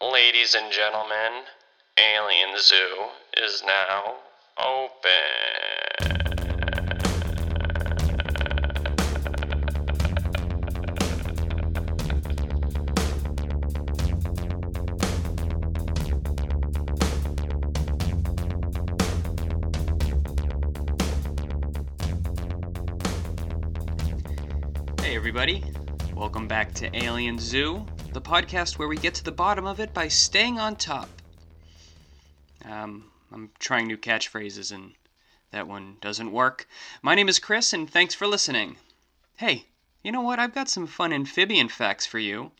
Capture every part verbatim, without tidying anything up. Ladies and gentlemen, Alien Zoo is now open. Hey everybody, welcome back to Alien Zoo, the podcast where we get to the bottom of it by staying on top. Um, I'm trying new catchphrases and that one doesn't work. My name is Chris and thanks for listening. Hey, you know what? I've got some fun amphibian facts for you,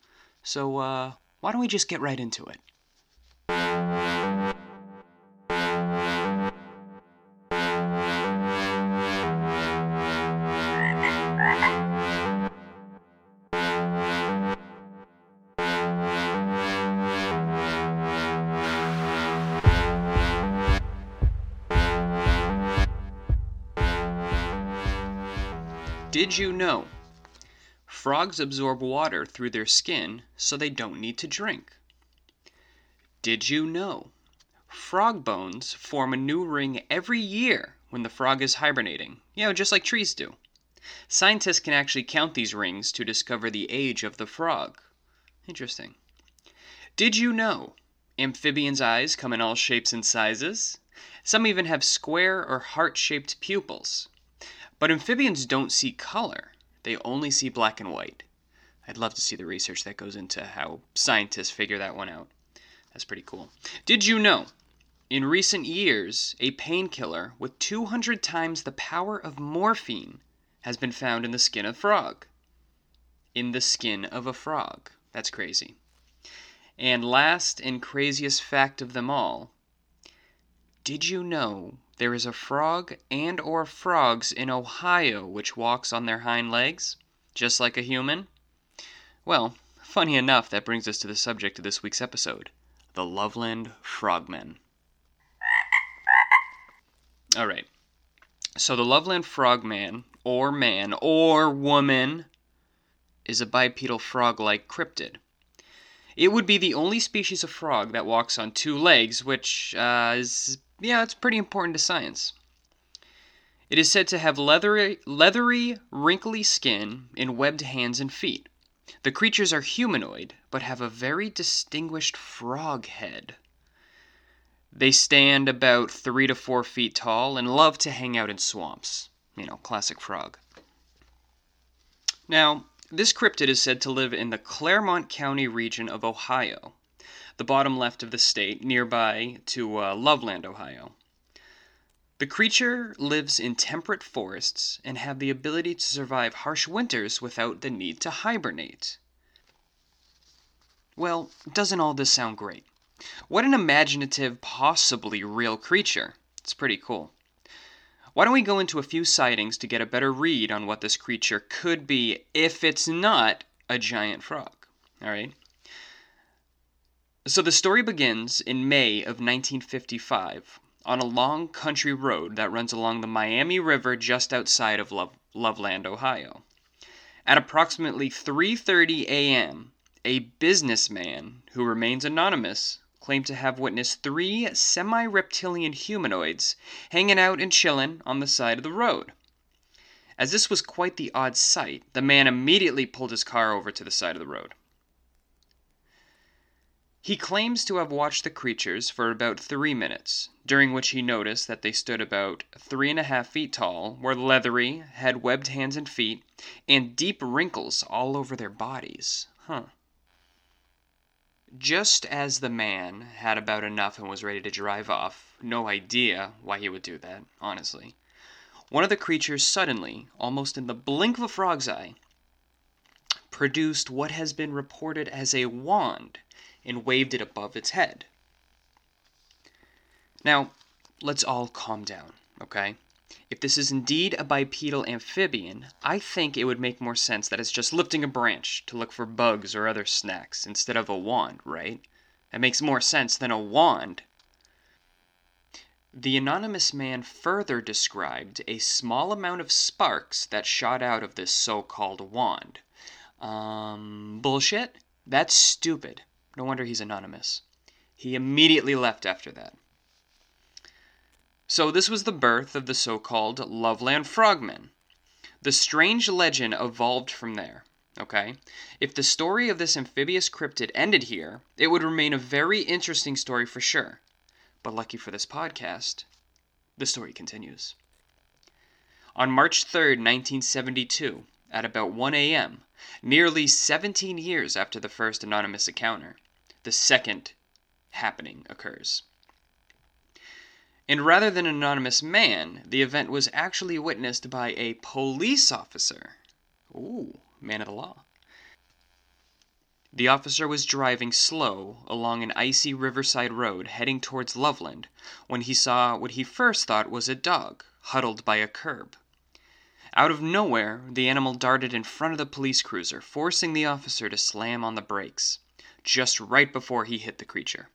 so uh, why don't we just get right into it? Did you know? Frogs absorb water through their skin, so they don't need to drink. Did you know? Frog bones form a new ring every year when the frog is hibernating, you know, just like trees do. Scientists can actually count these rings to discover the age of the frog. Interesting. Did you know? Amphibians' eyes come in all shapes and sizes. Some even have square or heart-shaped pupils. But amphibians don't see color. They only see black and white. I'd love to see the research that goes into how scientists figure that one out. That's pretty cool. Did you know? In recent years, a painkiller with two hundred times the power of morphine has been found in the skin of a frog. In the skin of a frog. That's crazy. And last and craziest fact of them all, did you know there is a frog and or frogs in Ohio which walks on their hind legs, just like a human? Well, funny enough, that brings us to the subject of this week's episode, the Loveland Frogman. All right, so the Loveland Frogman, or man, or woman, is a bipedal frog-like cryptid. It would be the only species of frog that walks on two legs, which uh, is... Yeah, it's pretty important to science. It is said to have leathery, leathery, wrinkly skin and webbed hands and feet. The creatures are humanoid, but have a very distinguished frog head. They stand about three to four feet tall and love to hang out in swamps. You know, classic frog. Now, this cryptid is said to live in the Clermont County region of Ohio, the bottom left of the state, nearby to uh, Loveland, Ohio. The creature lives in temperate forests and have the ability to survive harsh winters without the need to hibernate. Well, doesn't all this sound great? What an imaginative, possibly real creature. It's pretty cool. Why don't we go into a few sightings to get a better read on what this creature could be if it's not a giant frog, all right? So the story begins in May of nineteen fifty-five on a long country road that runs along the Miami River just outside of Love- Loveland, Ohio. At approximately three thirty a.m., a businessman who remains anonymous claimed to have witnessed three semi-reptilian humanoids hanging out and chilling on the side of the road. As this was quite the odd sight, the man immediately pulled his car over to the side of the road. He claims to have watched the creatures for about three minutes, during which he noticed that they stood about three and a half feet tall, were leathery, had webbed hands and feet, and deep wrinkles all over their bodies. Huh. Just as the man had about enough and was ready to drive off, no idea why he would do that, honestly, one of the creatures suddenly, almost in the blink of a frog's eye, produced what has been reported as a wand and waved it above its head. Now, let's all calm down, okay? If this is indeed a bipedal amphibian, I think it would make more sense that it's just lifting a branch to look for bugs or other snacks instead of a wand, right? That makes more sense than a wand. The anonymous man further described a small amount of sparks that shot out of this so-called wand. Um, bullshit? That's stupid. No wonder he's anonymous. He immediately left after that. So this was the birth of the so-called Loveland Frogman. The strange legend evolved from there, okay? If the story of this amphibious cryptid ended here, it would remain a very interesting story for sure. But lucky for this podcast, the story continues. On March third, nineteen seventy-two, at about one a.m., nearly seventeen years after the first anonymous encounter, the second happening occurs. And rather than an anonymous man, the event was actually witnessed by a police officer. Ooh, man of the law. The officer was driving slow along an icy riverside road heading towards Loveland when he saw what he first thought was a dog huddled by a curb. Out of nowhere, the animal darted in front of the police cruiser, forcing the officer to slam on the brakes, just right before he hit the creature.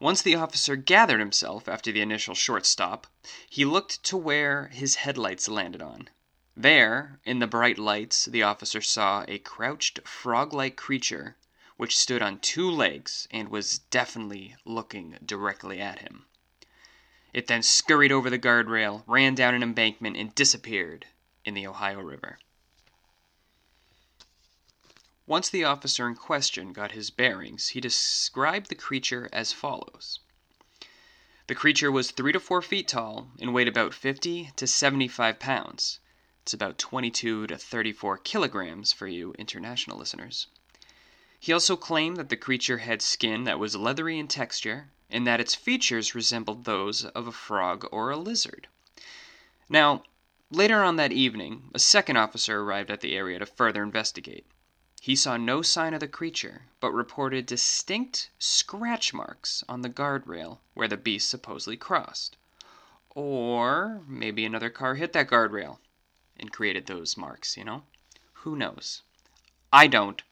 Once the officer gathered himself after the initial short stop, he looked to where his headlights landed on. There, in the bright lights, the officer saw a crouched frog-like creature which stood on two legs and was definitely looking directly at him. It then scurried over the guardrail, ran down an embankment, and disappeared in the Ohio River. Once the officer in question got his bearings, he described the creature as follows. The creature was three to four feet tall and weighed about fifty to seventy-five pounds. It's about twenty-two to thirty-four kilograms for you international listeners. He also claimed that the creature had skin that was leathery in texture and that its features resembled those of a frog or a lizard. Now, later on that evening, a second officer arrived at the area to further investigate. He saw no sign of the creature, but reported distinct scratch marks on the guardrail where the beast supposedly crossed. Or maybe another car hit that guardrail and created those marks, you know? Who knows? I don't.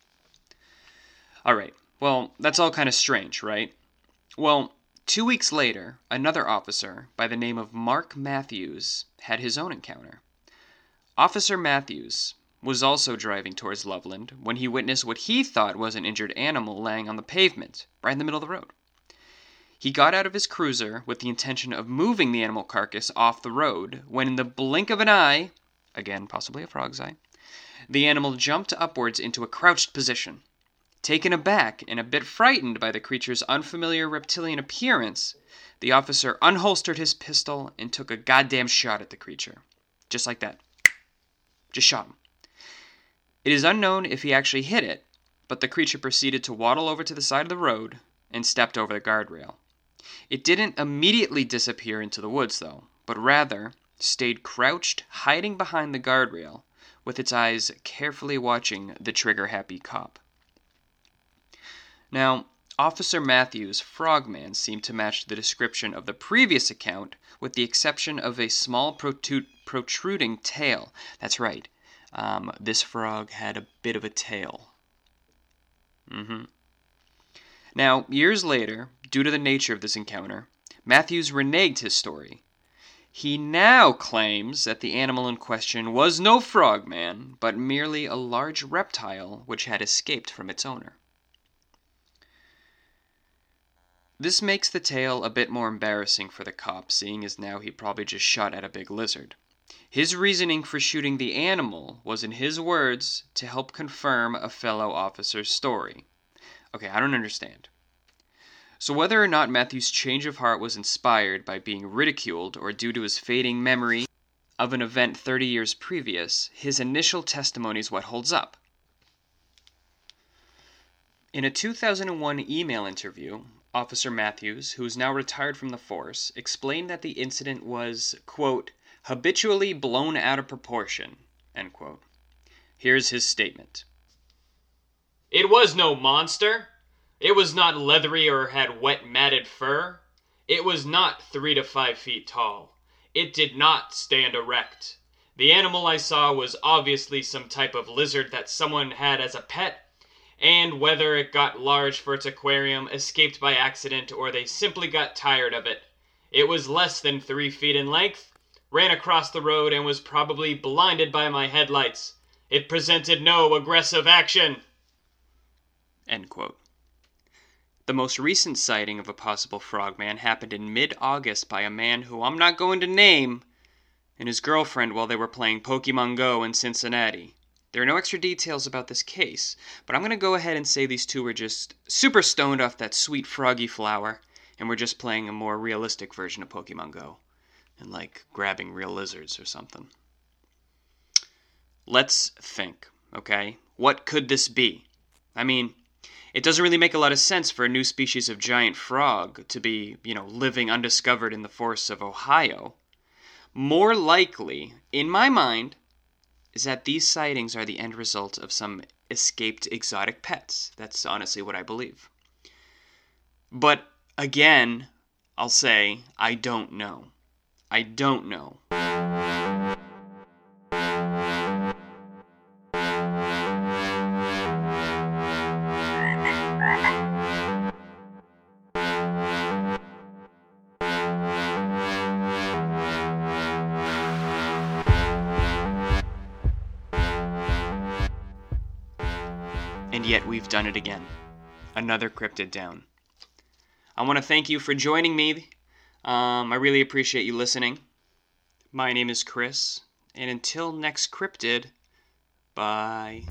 All right, well, that's all kind of strange, right? Well, two weeks later, another officer by the name of Mark Matthews had his own encounter. Officer Matthews was also driving towards Loveland when he witnessed what he thought was an injured animal laying on the pavement, right in the middle of the road. He got out of his cruiser with the intention of moving the animal carcass off the road when in the blink of an eye, again possibly a frog's eye, the animal jumped upwards into a crouched position. Taken aback and a bit frightened by the creature's unfamiliar reptilian appearance, the officer unholstered his pistol and took a goddamn shot at the creature. Just like that. Just shot him. It is unknown if he actually hit it, but the creature proceeded to waddle over to the side of the road and stepped over the guardrail. It didn't immediately disappear into the woods, though, but rather stayed crouched, hiding behind the guardrail, with its eyes carefully watching the trigger-happy cop. Now, Officer Matthews' frogman seemed to match the description of the previous account, with the exception of a small protru- protruding tail. That's right. Um, this frog had a bit of a tail. Mm-hmm. Now, years later, due to the nature of this encounter, Matthews reneged his story. He now claims that the animal in question was no frogman, but merely a large reptile which had escaped from its owner. This makes the tale a bit more embarrassing for the cop, seeing as now he probably just shot at a big lizard. His reasoning for shooting the animal was, in his words, to help confirm a fellow officer's story. Okay, I don't understand. So whether or not Matthew's change of heart was inspired by being ridiculed or due to his fading memory of an event thirty years previous, his initial testimony is what holds up. In a two thousand one email interview, Officer Matthews, who is now retired from the force, explained that the incident was, quote, habitually blown out of proportion, end quote. Here's his statement. It was no monster. It was not leathery or had wet matted fur. It was not three to five feet tall. It did not stand erect. The animal I saw was obviously some type of lizard that someone had as a pet, and whether it got large for its aquarium, escaped by accident, or they simply got tired of it. It was less than three feet in length, ran across the road, and was probably blinded by my headlights. It presented no aggressive action. End quote. The most recent sighting of a possible frogman happened in mid-August by a man who I'm not going to name and his girlfriend while they were playing Pokemon Go in Cincinnati. There are no extra details about this case, but I'm going to go ahead and say these two were just super stoned off that sweet froggy flower, and we're just playing a more realistic version of Pokemon Go, and like grabbing real lizards or something. Let's think, okay? What could this be? I mean, it doesn't really make a lot of sense for a new species of giant frog to be, you know, living undiscovered in the forests of Ohio. More likely, in my mind, is that these sightings are the end result of some escaped exotic pets. That's honestly what I believe. But again, I'll say, I don't know. I don't know. And yet we've done it again. Another cryptid down. I want to thank you for joining me. Um, I really appreciate you listening. My name is Chris, and until next cryptid, bye.